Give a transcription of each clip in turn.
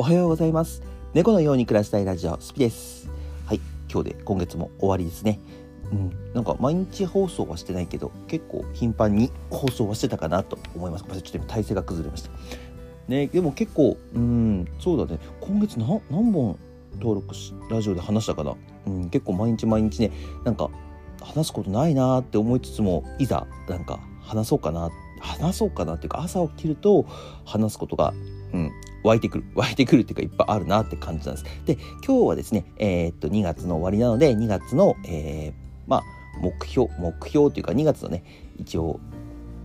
おはようございます。猫のように暮らしたいラジオスピです。はい、今日で今月も終わりですね。なんか毎日放送はしてないけど結構頻繁に放送はしてたかなと思います。ちょっと今体勢が崩れましたね。でも結構そうだね、今月何本登録しラジオで話したかな。結構毎日ね、なんか話すことないなーって思いつつも、いざなんか話そうかなっていうか、朝起きると話すことが湧いてくるっていうか、いっぱいあるなって感じなんです。で、今日はですね、2月の終わりなので、2月の、目標というか、2月のね、一応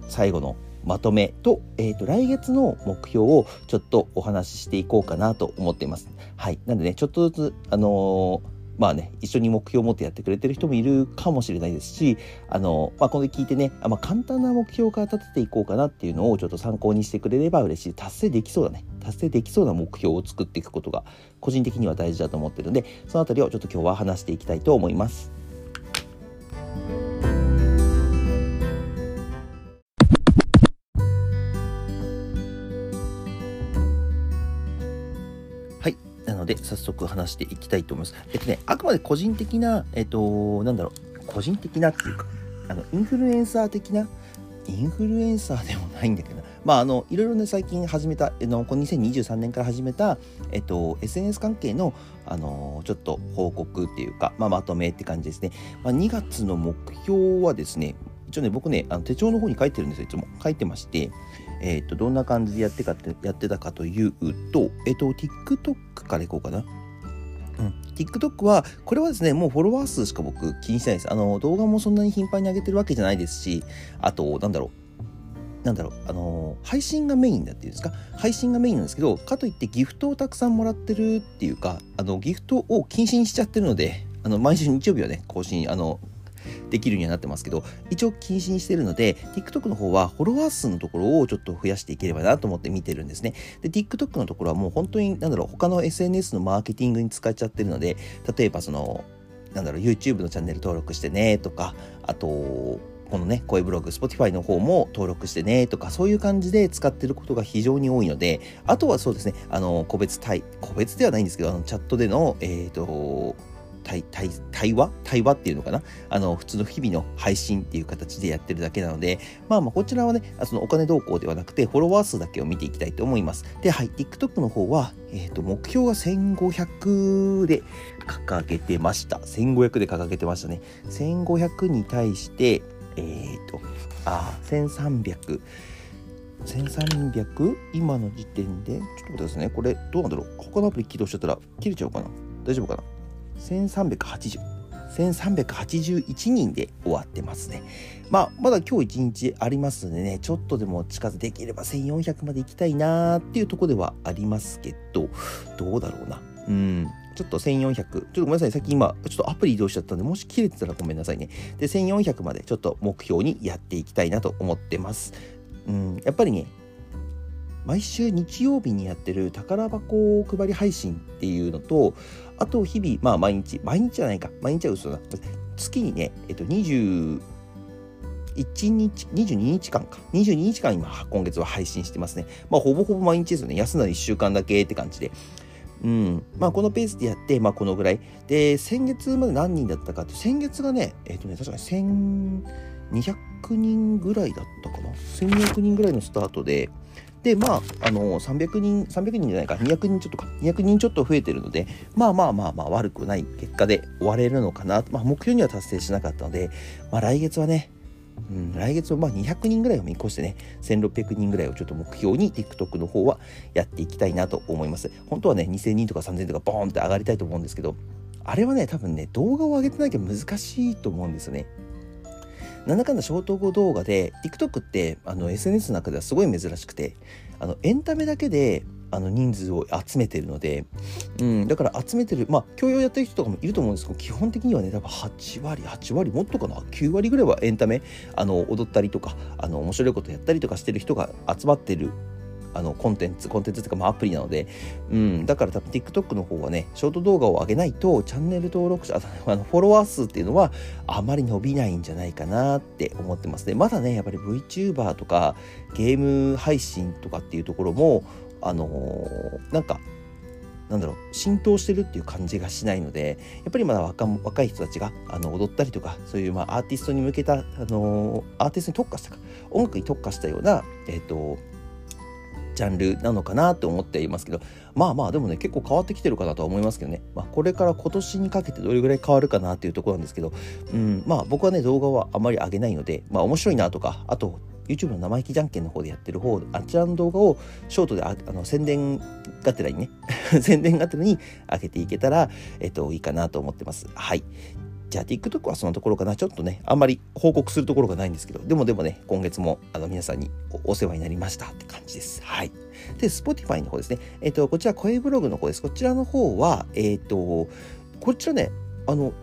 最後のまとめと、来月の目標をちょっとお話ししていこうかなと思っています。はい、なんでね、ちょっとずつ一緒に目標を持ってやってくれてる人もいるかもしれないですし、これ聞いてね、簡単な目標から立てていこうかなっていうのをちょっと参考にしてくれれば嬉しい。達成できそうな目標を作っていくことが個人的には大事だと思ってるので、そのあたりをちょっと今日は話していきたいと思います。で、早速話していきたいと思います。あくまで個人的な、個人的なっていうか、インフルエンサーでもないんだけど、いろいろね、最近始めた、2023年から始めた、SNS 関係の、ちょっと報告っていうか、まとめって感じですね。2月の目標はですね、一応ね、僕ね、手帳の方に書いてるんですよ。いつも書いてまして、どんな感じでやってたかというと、TikTok からいこうかな。TikTok は、これはですね、もうフォロワー数しか僕気にしてないです。動画もそんなに頻繁に上げてるわけじゃないですし、あと、配信がメインだっていうんですか、配信がメインなんですけど、かといってギフトをたくさんもらってるっていうか、ギフトを禁止にしちゃってるので、毎週日曜日はね、更新、できるようになってますけど、一応禁止にしてるので、 TikTok の方はフォロワー数のところをちょっと増やしていければなと思って見てるんですね。で、 TikTok のところはもう本当に他の SNS のマーケティングに使っちゃってるので、例えばYouTube のチャンネル登録してねとか、あとこのね、声ブログ Spotify の方も登録してねとか、そういう感じで使ってることが非常に多いので、あとはそうですね、個別ではないんですけど、チャットでの対話っていうのかな、普通の日々の配信っていう形でやってるだけなので、こちらはね、そのお金動向ではなくてフォロワー数だけを見ていきたいと思います。で、はい、TikTok の方は、目標が1500で掲げてました。1500に対して1300、今の時点でちょっと待ってですね、これどうなんだろう、他のアプリ起動しちゃったら切れちゃうかな、大丈夫かな。1381人で終わってますね。まだ今日1日ありますのでね、ちょっとでも近づいて、できれば1400まで行きたいなーっていうところではありますけど、どうだろうな。ちょっと1400、ちょっとごめんなさい、さっき今ちょっとアプリ移動しちゃったんで、もし切れてたらごめんなさいね。で、1400までちょっと目標にやっていきたいなと思ってます。やっぱりね、毎週日曜日にやってる宝箱を配り配信っていうのと、あと日々、月にね、22日間今月は配信してますね。ほぼほぼ毎日ですよね。休んだら1週間だけって感じで。このペースでやって、このぐらい。で、先月まで何人だったかって、先月がね、確かに1200人ぐらいだったかな。1200人ぐらいのスタートで、で、200人ちょっと増えてるので、悪くない結果で終われるのかな。目標には達成しなかったので、来月はね、200人ぐらいを見越してね、1600人ぐらいをちょっと目標に TikTok の方はやっていきたいなと思います。本当はね、2000人とか3000人とかボーンって上がりたいと思うんですけど、あれはね、多分ね、動画を上げてなきゃ難しいと思うんですよね。なんだかんだショート動画で TikTok ってSNS の中ではすごい珍しくて、エンタメだけで人数を集めてるので、だから集めてる、教養やってる人とかもいると思うんですけど、基本的にはね、多分8割もっとかな、9割ぐらいはエンタメ、踊ったりとか面白いことやったりとかしてる人が集まってるコンテンツというか、アプリなので、だから多分 TikTok の方はね、ショート動画を上げないとチャンネル登録者、フォロワー数っていうのはあまり伸びないんじゃないかなって思ってますね。まだね、やっぱり VTuber とかゲーム配信とかっていうところも、なんだろう、浸透してるっていう感じがしないので、やっぱりまだ 若い人たちが踊ったりとか、そういう、アーティストに向けた、アーティストに特化したか、音楽に特化したような、ジャンルなのかなと思っていますけど、でもね、結構変わってきてるかなとは思いますけどね。これから今年にかけてどれぐらい変わるかなっていうところなんですけど、僕はね、動画はあまり上げないので、面白いなとか、あとYouTube の生意気じゃんけんの方でやってる方、あちらの動画をショートで宣伝がてらにね宣伝がてらに上げていけたら、いいかなと思ってます。はい、じゃあ TikTok はそのところかな。ちょっとね、あんまり報告するところがないんですけど、でもね、今月も皆さんに お世話になりましたって感じです。はい。で Spotify の方ですね、こちら声ブログの方です。こちらの方はこちらね、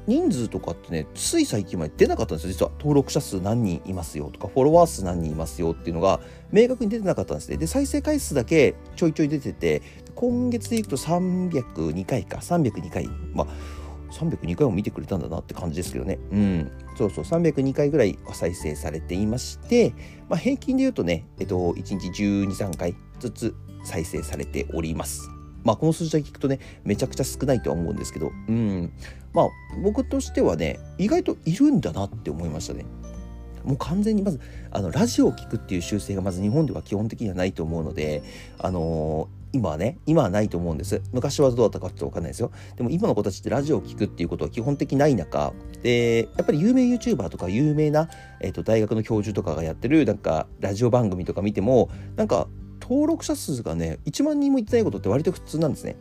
人数とかってね、つい最近まで出なかったんですよ。実は登録者数何人いますよとか、フォロワー数何人いますよっていうのが明確に出てなかったんですね。で、再生回数だけちょいちょい出てて、今月でいくと302回、302回も見てくれたんだなって感じですけどね。302回ぐらい再生されていまして、平均で言うとね、1日12、3回ずつ再生されております。この数字だけ聞くとね、めちゃくちゃ少ないとは思うんですけど、僕としてはね、意外といるんだなって思いましたね。もう完全にまずラジオを聞くっていう習性がまず日本では基本的にはないと思うので、今はないと思うんです。昔はどうだったかちょっと分かんないですよ。でも今の子たちってラジオを聞くっていうことは基本的にない中で、やっぱり有名 YouTuber とか有名な、大学の教授とかがやってるなんかラジオ番組とか見ても、なんか登録者数がね1万人もいってないことって割と普通なんですね。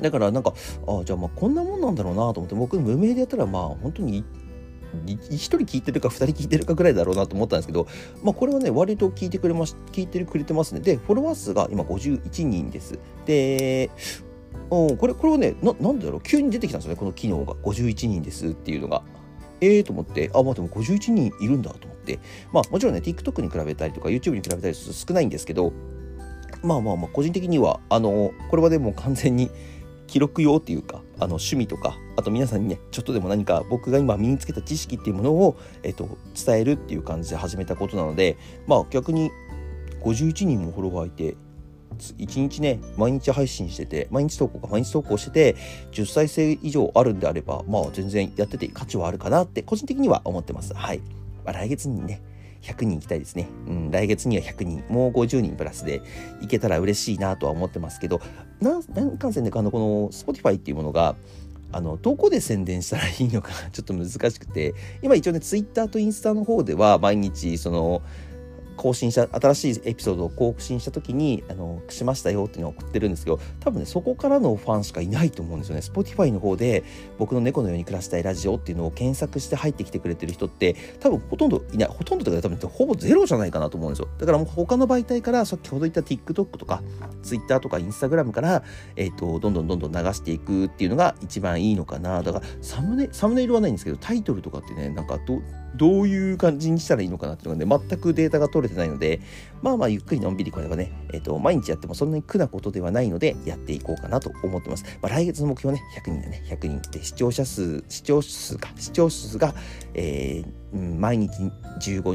だからこんなもんなんだろうなと思って、僕無名でやったら本当に1人聞いてるか2人聞いてるかぐらいだろうなと思ったんですけど、これはね割と聞いてくれてますね。でフォロワー数が今51人です。でこれはね、なんだろう、急に出てきたんですよね、この機能が。51人ですっていうのがと思って、でも51人いるんだと思って、もちろんね TikTok に比べたりとか YouTube に比べたりすると少ないんですけど、個人的にはこれはでも完全に記録用っていうか、趣味とか、あと皆さんにねちょっとでも何か僕が今身につけた知識っていうものを、伝えるっていう感じで始めたことなので、逆に51人もフォロワーいて、1日ね毎日配信してて、毎日投稿してて10再生以上あるんであれば、全然やってて価値はあるかなって個人的には思ってます。はい、来月にね100人いきたいですね。来月には100人、もう50人プラスでいけたら嬉しいなとは思ってますけど、なんかんせんね、この Spotify っていうものがどこで宣伝したらいいのかちょっと難しくて、今一応ね Twitter とインスタの方では毎日その新しいエピソードを更新した時にしましたよっていうのを送ってるんですけど、多分ねそこからのファンしかいないと思うんですよね。Spotify の方で僕の猫のように暮らしたいラジオっていうのを検索して入ってきてくれてる人って多分ほとんどほぼゼロじゃないかなと思うんですよ。だからもう他の媒体から、先ほど言った TikTok とか Twitter とか Instagram から、どんどん流していくっていうのが一番いいのかな。だからサムネイルはないんですけど、タイトルとかってね、なんかどういう感じにしたらいいのかなっていうのがね、全くデータが取れてないので、ゆっくりのんびりこれはね、毎日やってもそんなに苦なことではないので、やっていこうかなと思ってます。来月の目標ね、100人だね、100人で視聴数が、毎日15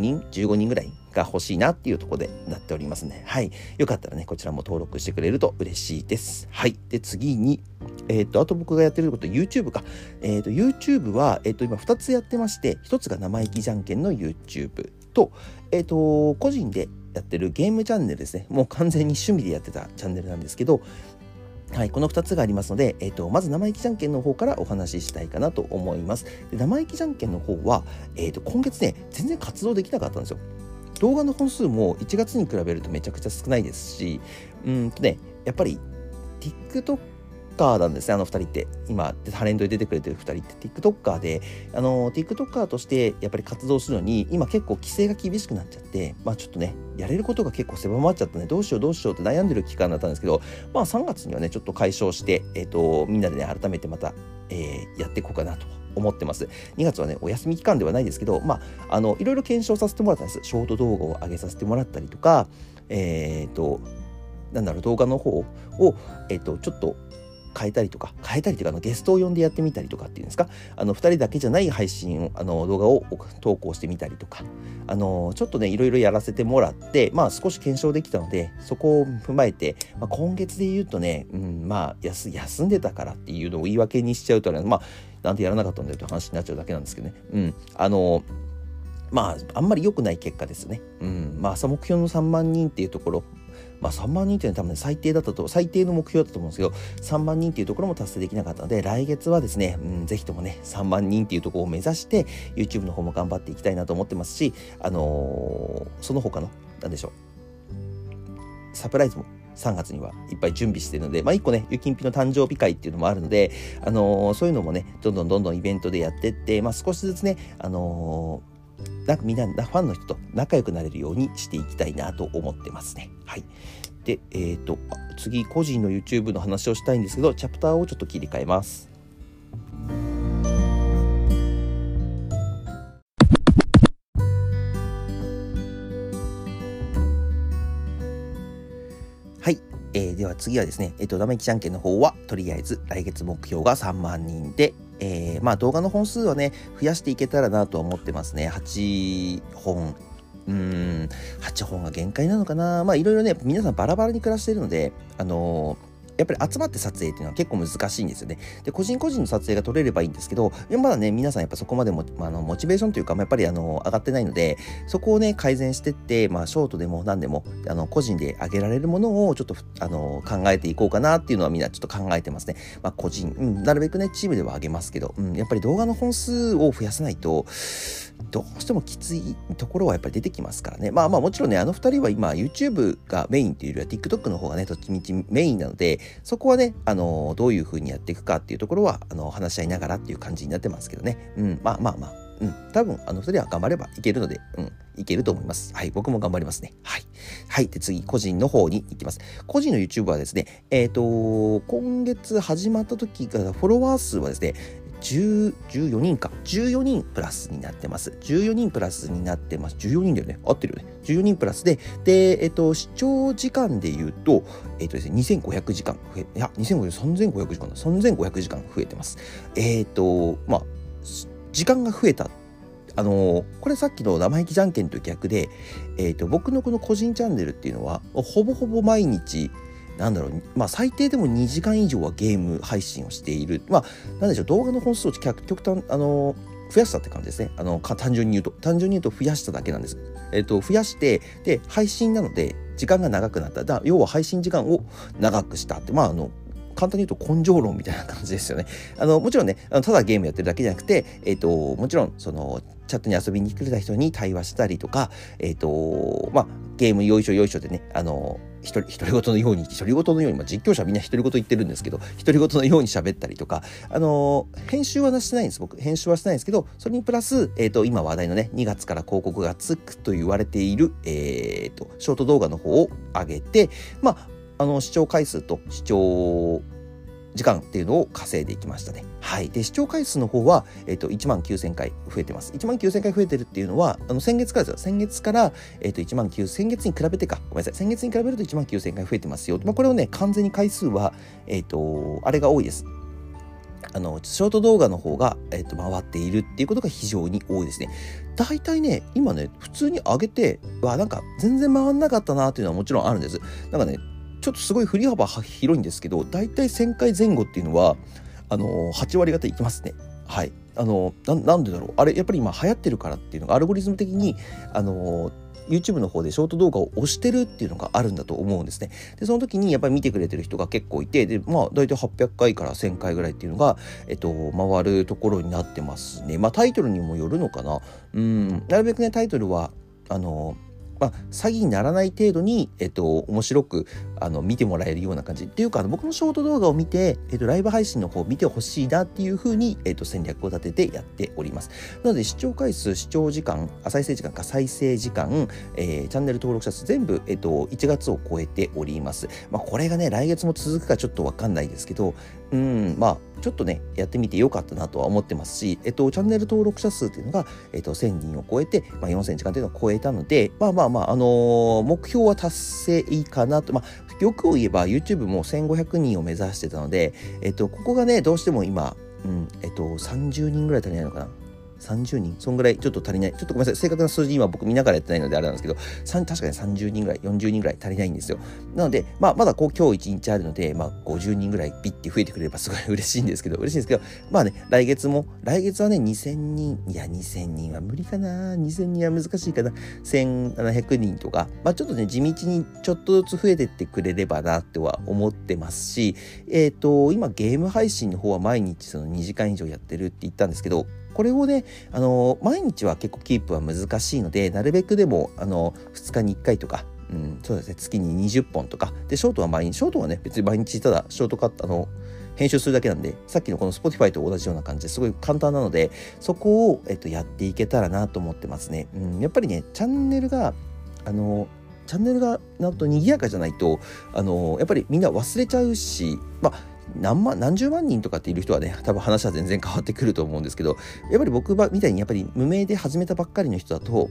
人ぐらいが欲しいなっていうところでなっておりますね。はい。よかったらね、こちらも登録してくれると嬉しいです。はい。で、次に、あと僕がやってることは YouTube か。YouTube は、今2つやってまして、1つが生意気じゃんけんの YouTube と、個人でやってるゲームチャンネルですね。もう完全に趣味でやってたチャンネルなんですけど、はい、この2つがありますので、まず生意気じゃんけんの方からお話ししたいかなと思います。で、生意気じゃんけんの方は、今月ね、全然活動できなかったんですよ。動画の本数も1月に比べるとめちゃくちゃ少ないですし、やっぱり TikToker なんですね、あの2人って。今タレントで出てくれてる2人って TikToker で、TikToker としてやっぱり活動するのに今結構規制が厳しくなっちゃって、ちょっとねやれることが結構狭まっちゃったね、どうしようって悩んでる期間だったんですけど、3月にはねちょっと解消して、みんなでね改めてまた、やっていこうかなと思ってます。2月はねお休み期間ではないですけど、いろいろ検証させてもらったんです。ショート動画を上げさせてもらったりとか、動画の方をちょっと変えたりとか、変えたりというかゲストを呼んでやってみたりとかっていうんですか、2人だけじゃない配信を動画を投稿してみたりとか、ちょっとねいろいろやらせてもらって、少し検証できたので、そこを踏まえて、今月で言うとね、休んでたからっていうのを言い訳にしちゃうとね、なんでやらなかったんだよって話になっちゃうだけなんですけどね。あんまり良くない結果ですね。目標の3万人っていうところ、3万人って多分、最低の目標だったと思うんですけど、3万人っていうところも達成できなかったので、来月はですね、ぜひともね、3万人っていうところを目指して、YouTube の方も頑張っていきたいなと思ってますし、その他の、サプライズも3月にはいっぱい準備してるので、1個ね、ゆきんぴの誕生日会っていうのもあるので、そういうのもね、どんどんイベントでやってって、少しずつね、みんなファンの人と仲良くなれるようにしていきたいなと思ってますね。はい。で、次個人の YouTube の話をしたいんですけど、チャプターをちょっと切り替えます。はい。では次はですね、ダメキじゃんけんの方はとりあえず来月目標が3万人で。動画の本数はね増やしていけたらなとは思ってますね。8本が限界なのかな。いろいろね皆さんバラバラに暮らしているので、やっぱり集まって撮影っていうのは結構難しいんですよね。で、個人個人の撮影が撮れればいいんですけど、まだね皆さんやっぱそこまでも、モチベーションというか、やっぱり上がってないので、そこをね改善してって、ショートでも何でも個人で上げられるものをちょっと考えていこうかなっていうのはみんなちょっと考えてますね。個人、なるべくねチームでは上げますけど、やっぱり動画の本数を増やさないとどうしてもきついところはやっぱり出てきますからね。もちろんね2人は今 YouTube がメインっていうよりは TikTok の方がねどっちみちメインなので。そこはね、どういう風にやっていくかっていうところは、話し合いながらっていう感じになってますけどね。多分、2人は頑張ればいけるので、いけると思います。はい、僕も頑張りますね。はい。で、次、個人の方に行きます。個人の YouTube はですね、今月始まった時からフォロワー数はですね、14人プラスになってます。14人だよね。合ってるよね。14人プラスで、視聴時間で言うと、2500時間増え、いや、3500時間だ。3500時間増えてます。時間が増えた。これさっきの生意気じゃんけんと逆で、僕のこの個人チャンネルっていうのは、ほぼ毎日、最低でも2時間以上はゲーム配信をしている。動画の本数を極端、増やしたって感じですね。単純に言うと増やしただけなんです。増やして、で、配信なので時間が長くなった。要は配信時間を長くしたって。簡単に言うと根性論みたいな感じですよね。もちろんね、ただゲームやってるだけじゃなくて、もちろん、チャットに遊びに来てた人に対話したりとか、ゲームよいしょでね、独り言のように、実況者みんな独り言言ってるんですけど、独り言のように喋ったりとか、編集はしてないんです。僕、編集はしてないんですけど、それにプラス、今話題のね、2月から広告がつくと言われている、ショート動画の方を上げて、視聴回数と視聴時間っていうのを稼いでいきましたね。はい。で、視聴回数の方は、19,000 回増えてます。19,000 回増えてるっていうのは、先月から、先月に比べてか、ごめんなさい。先月に比べると19,000 回増えてますよ。これをね、完全に回数は、あれが多いです。ショート動画の方が、回っているっていうことが非常に多いですね。大体ね、今ね、普通に上げて、全然回んなかったなっていうのはもちろんあるんです。ちょっとすごい振り幅広いんですけど、だいたい1000回前後っていうのは8割方いきますね。はい。なんでだろう。あれやっぱり今流行ってるからっていうのがアルゴリズム的にYouTube の方でショート動画を押してるっていうのがあるんだと思うんですね。でその時にやっぱり見てくれてる人が結構いて、でだいたい800回から1000回ぐらいっていうのが回るところになってますね。タイトルにもよるのかな。なるべくねタイトルは詐欺にならない程度に、面白く見てもらえるような感じっていうか、僕のショート動画を見て、ライブ配信の方を見てほしいなっていう風に、戦略を立ててやっております。なので視聴回数、視聴時間、再生時間、チャンネル登録者数全部、1月を超えております。これがね来月も続くかちょっとわかんないですけど、ちょっとねやってみてよかったなとは思ってますし、チャンネル登録者数っていうのが、1000人を超えて、4000時間というのを超えたので、目標は達成いいかなと。欲を言えば YouTube も1500人を目指してたので、ここがねどうしても今、30人ぐらい足りないのかな、30人そんぐらいちょっと足りない、ちょっとごめんなさい、正確な数字今僕見ながらやってないのであれなんですけど、確かに30人ぐらい40人ぐらい足りないんですよ。なので、まだこう今日1日あるので、50人ぐらいビッて増えてくれればすごい嬉しいんですけど、来月はね2000人は無理かな、2000人は難しいかな、1700人とか、ちょっとね地道にちょっとずつ増えてってくれればなっては思ってますし、今ゲーム配信の方は毎日その2時間以上やってるって言ったんですけど、これをね、毎日は結構キープは難しいので、なるべくでも、2日に1回とか、そうですね、月に20本とか、で、ショートはね、別に毎日ただ、ショートカット、編集するだけなんで、さっきのこの Spotify と同じような感じですごい簡単なので、そこを、やっていけたらなと思ってますね。やっぱりね、チャンネルがなんと賑やかじゃないと、やっぱりみんな忘れちゃうし、何十万人とかっている人はね、多分話は全然変わってくると思うんですけど、やっぱり僕みたいにやっぱり無名で始めたばっかりの人だと、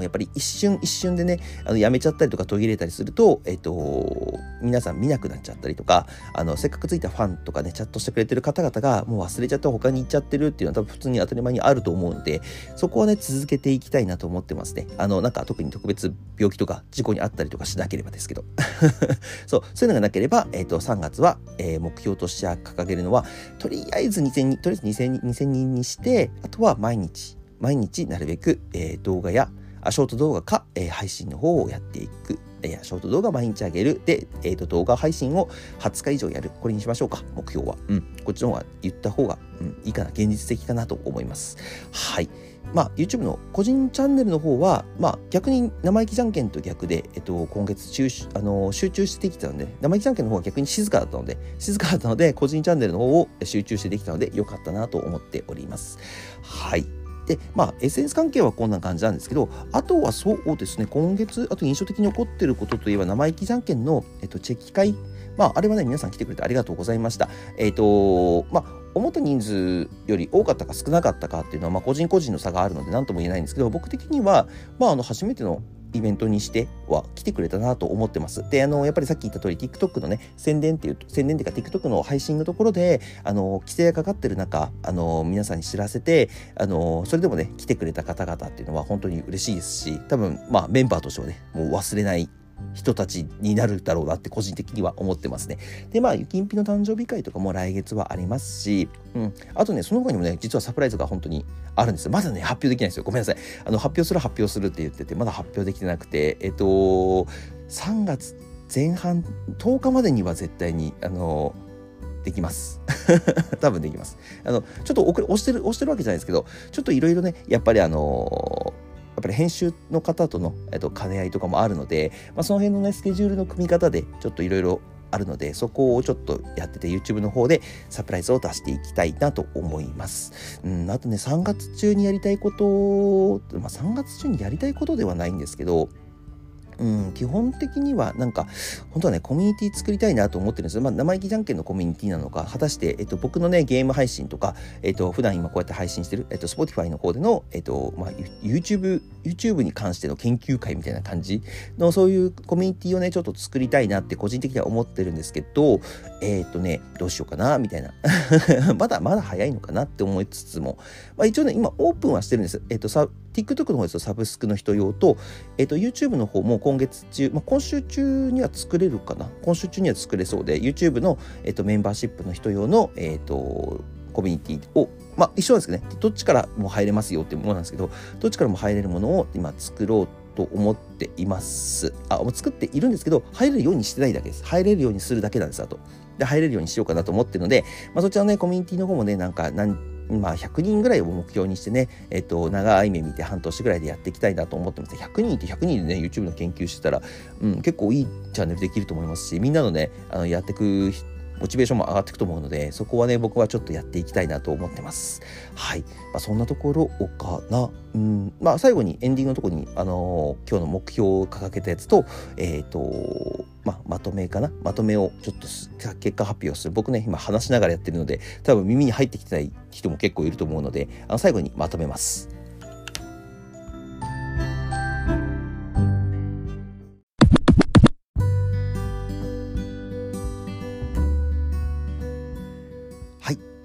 やっぱり一瞬でね、やめちゃったりとか途切れたりすると、皆さん見なくなっちゃったりとか、せっかくついたファンとかね、チャットしてくれてる方々がもう忘れちゃって他に行っちゃってるっていうのは多分普通に当たり前にあると思うんで、そこはね続けていきたいなと思ってますね。特に特別病気とか事故にあったりとかしなければですけどそういうのがなければ、3月は、目標として掲げるのはとりあえず2000人にして、あとは毎日なるべく、動画やショート動画か、配信の方をやっていく。ショート動画毎日上げる。で、動画配信を20日以上やる。これにしましょうか、目標は。こっちの方が言った方が、いいかな。現実的かなと思います。はい。YouTube の個人チャンネルの方は、逆に生意気じゃんけんと逆で、今月集中してできたので、生意気じゃんけんの方は逆に静かだったので、個人チャンネルの方を集中してできたので、良かったなと思っております。はい。でSNS 関係はこんな感じなんですけど、あとはそうですね、今月あと印象的に起こってることといえば、生意気じゃんけんの、チェキ会、あれはね皆さん来てくれてありがとうございました。思った人数より多かったか少なかったかっていうのは、個人個人の差があるので何とも言えないんですけど、僕的には、初めてのイベントにしては来てくれたなと思ってます。で、やっぱりさっき言った通り TikTok のね、宣伝っていうか TikTok の配信のところで、規制がかかってる中、皆さんに知らせて、それでもね、来てくれた方々っていうのは本当に嬉しいですし、多分、メンバーとしてはね、もう忘れない人たちになるだろうなって個人的には思ってますね。で、ゆきんぴの誕生日会とかも来月はありますし、あとね、その他にもね、実はサプライズが本当にあるんですよ。まだね、発表できないんですよ。ごめんなさい。発表するって言ってて、まだ発表できてなくて、3月前半10日までには絶対に、できます多分できます。ちょっと押してるわけじゃないですけど、ちょっといろいろね、やっぱり編集の方との、兼ね合いとかもあるので、その辺のねスケジュールの組み方でちょっといろいろあるので、そこをちょっとやってて YouTube の方でサプライズを出していきたいなと思います。あとね、3月中にやりたいこと、3月中にやりたいことではないんですけど、基本的には本当はね、コミュニティ作りたいなと思ってるんですよ。生意気じゃんけんのコミュニティなのか、果たして、僕のね、ゲーム配信とか、普段今こうやって配信してる、Spotify の方での、YouTube に関しての研究会みたいな感じの、そういうコミュニティをね、ちょっと作りたいなって個人的には思ってるんですけど、どうしようかな、みたいな。まだ早いのかなって思いつつも、一応ね、今オープンはしてるんです。TikTok の方ですとサブスクの人用と、YouTube の方も今週中には作れるかな。今週中には作れそうで、YouTube の、メンバーシップの人用の、コミュニティを、一緒なんですけどね、どっちからも入れますよっていうものなんですけど、どっちからも入れるものを今作ろうと思っています。作っているんですけど、入れるようにしてないだけです。入れるようにするだけなんです、あと。で、入れるようにしようかなと思ってるので、そちらのね、コミュニティの方もね、100人ぐらいを目標にしてね、長い目見て半年ぐらいでやっていきたいなと思ってます。100人って100人でね YouTube の研究してたら、結構いいチャンネルできると思いますし、みんなのねやってくモチベーションも上がっていくと思うので、そこはね僕はちょっとやっていきたいなと思ってます。はい、そんなところかな。最後にエンディングのところに、今日の目標を掲げたやつと、まとめかな、まとめをちょっと結果発表する。僕ね今話しながらやってるので多分耳に入ってきてない人も結構いると思うので、最後にまとめます。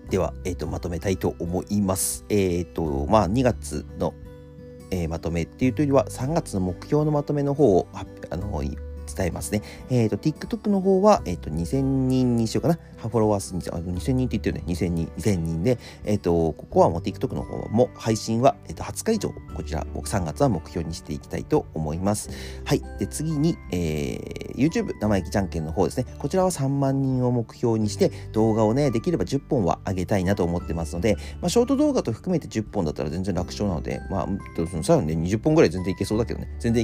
では、まとめたいと思います。2月の、まとめっていうというよりは3月の目標のまとめの方を伝えますね。TikTok の方は、2000人にしようかな。フォロワー数2000人って言ってるね。2000人で、ここはもう TikTok の方も配信は、20日以上、こちらを3月は目標にしていきたいと思います。はい。で、次に、YouTube 生意気じゃんけんの方ですね。こちらは3万人を目標にして、動画をね、できれば10本は上げたいなと思ってますので、ショート動画と含めて10本だったら全然楽勝なので、さらにね、20本ぐらい全然いけそうだけどね。とりあえ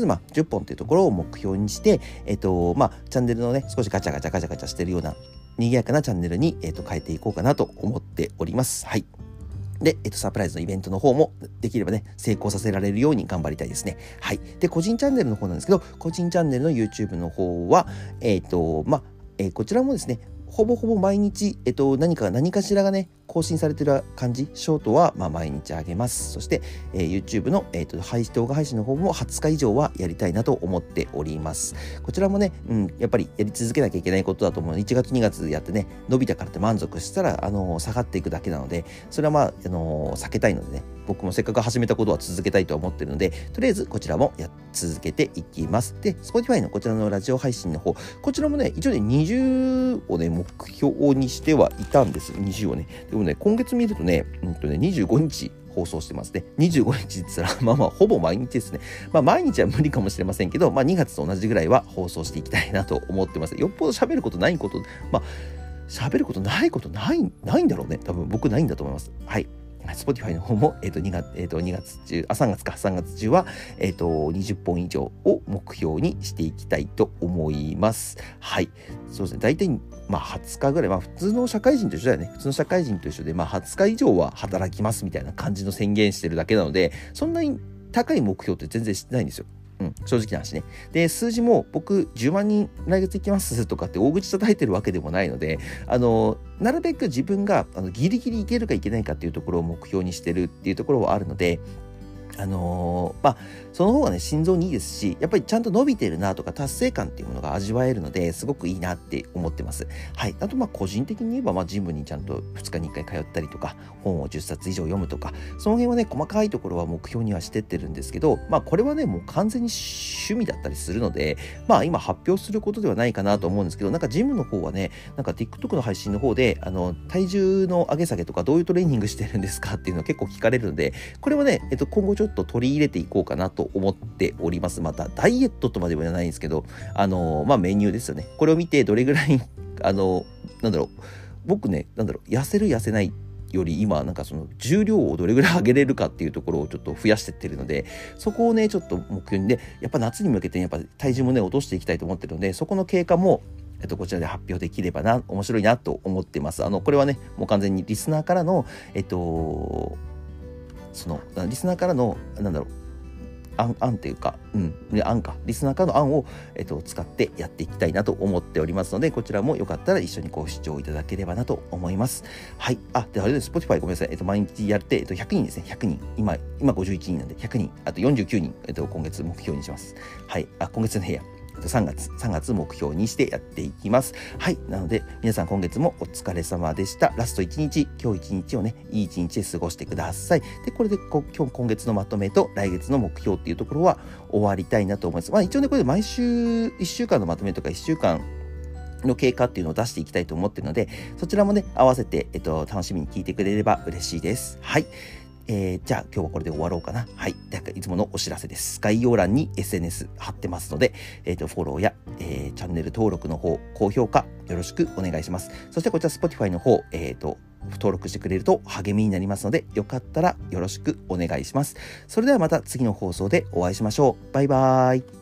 ず10本っていうところを目標にして、チャンネルのね少しガチャガチャしてるような賑やかなチャンネルに、変えていこうかなと思っております。はい。で、サプライズのイベントの方もできればね成功させられるように頑張りたいですね。はい。で、個人チャンネルの方なんですけど、個人チャンネルの YouTube の方はこちらもですねほぼ毎日、何かしらがね更新されてる感じ、ショートは毎日あげます。そして、YouTube の、動画配信の方も20日以上はやりたいなと思っております。こちらもね、やっぱりやり続けなきゃいけないことだと思う。1月2月やってね伸びたからって満足したら、下がっていくだけなので、それは避けたいのでね、僕もせっかく始めたことは続けたいと思ってるので、とりあえずこちらも続けていきます。で、Spotify のこちらのラジオ配信の方、こちらもね一応ね20をね目標にしてはいたんです。20をね、でもね今月見るとね、25日放送してますね。25日って言ったらほぼ毎日ですね。毎日は無理かもしれませんけど、2月と同じぐらいは放送していきたいなと思ってます。よっぽど喋ることないんだろうね。多分僕ないんだと思います。はい。Spotify の方も、3月中は、20本以上を目標にしていきたいと思います。はい。そうですね。大体、20日ぐらい、普通の社会人と一緒で、20日以上は働きますみたいな感じの宣言してるだけなので、そんなに高い目標って全然してないんですよ。正直な話ね。で、数字も僕10万人来月行きますとかって大口叩いてるわけでもないので、なるべく自分がギリギリ行けるか行けないかっていうところを目標にしてるっていうところはあるので、その方がね心臓にいいですし、やっぱりちゃんと伸びてるなとか達成感っていうものが味わえるので、すごくいいなって思ってます。はい。あと個人的に言えばジムにちゃんと2日に1回通ったりとか、本を10冊以上読むとか、その辺はね細かいところは目標にはしてってるんですけど、これはねもう完全に趣味だったりするので、今発表することではないかなと思うんですけど、ジムの方はねTikTok の配信の方で体重の上げ下げとかどういうトレーニングしてるんですかっていうのは結構聞かれるので、これはね今後ちょっと取り入れていこうかなと思っております。またダイエットとまではないんですけど、メニューですよね。これを見てどれぐらい僕ね痩せる痩せないより今重量をどれぐらい上げれるかっていうところをちょっと増やしてってるので、そこをねちょっと目標にね、やっぱ夏に向けて体重もね落としていきたいと思ってるので、そこの経過もこちらで発表できれば面白いなと思ってます。これはねもう完全にリスナーからのリスナーからの案を、使ってやっていきたいなと思っておりますので、こちらもよかったら一緒にご視聴いただければなと思います。はい。で、あれです。Spotify ごめんなさい。毎日やって、100人ですね。100人。今51人なんで100人。あと49人、今月目標にします。はい。今月の部屋。3月目標にしてやっていきます。はい。なので皆さん今月もお疲れ様でした。ラスト1日今日1日をねいい1日で過ごしてください。で、これで今月のまとめと来月の目標っていうところは終わりたいなと思います。一応ねこれで毎週1週間のまとめとか1週間の経過っていうのを出していきたいと思ってるので、そちらもね合わせて、楽しみに聞いてくれれば嬉しいです。はい。じゃあ今日はこれで終わろうかな。はい。いつものお知らせです。概要欄に SNS 貼ってますので、フォローや、チャンネル登録の方、高評価よろしくお願いします。そしてこちら Spotify の方、登録してくれると励みになりますので、よかったらよろしくお願いします。それではまた次の放送でお会いしましょう。バイバーイ。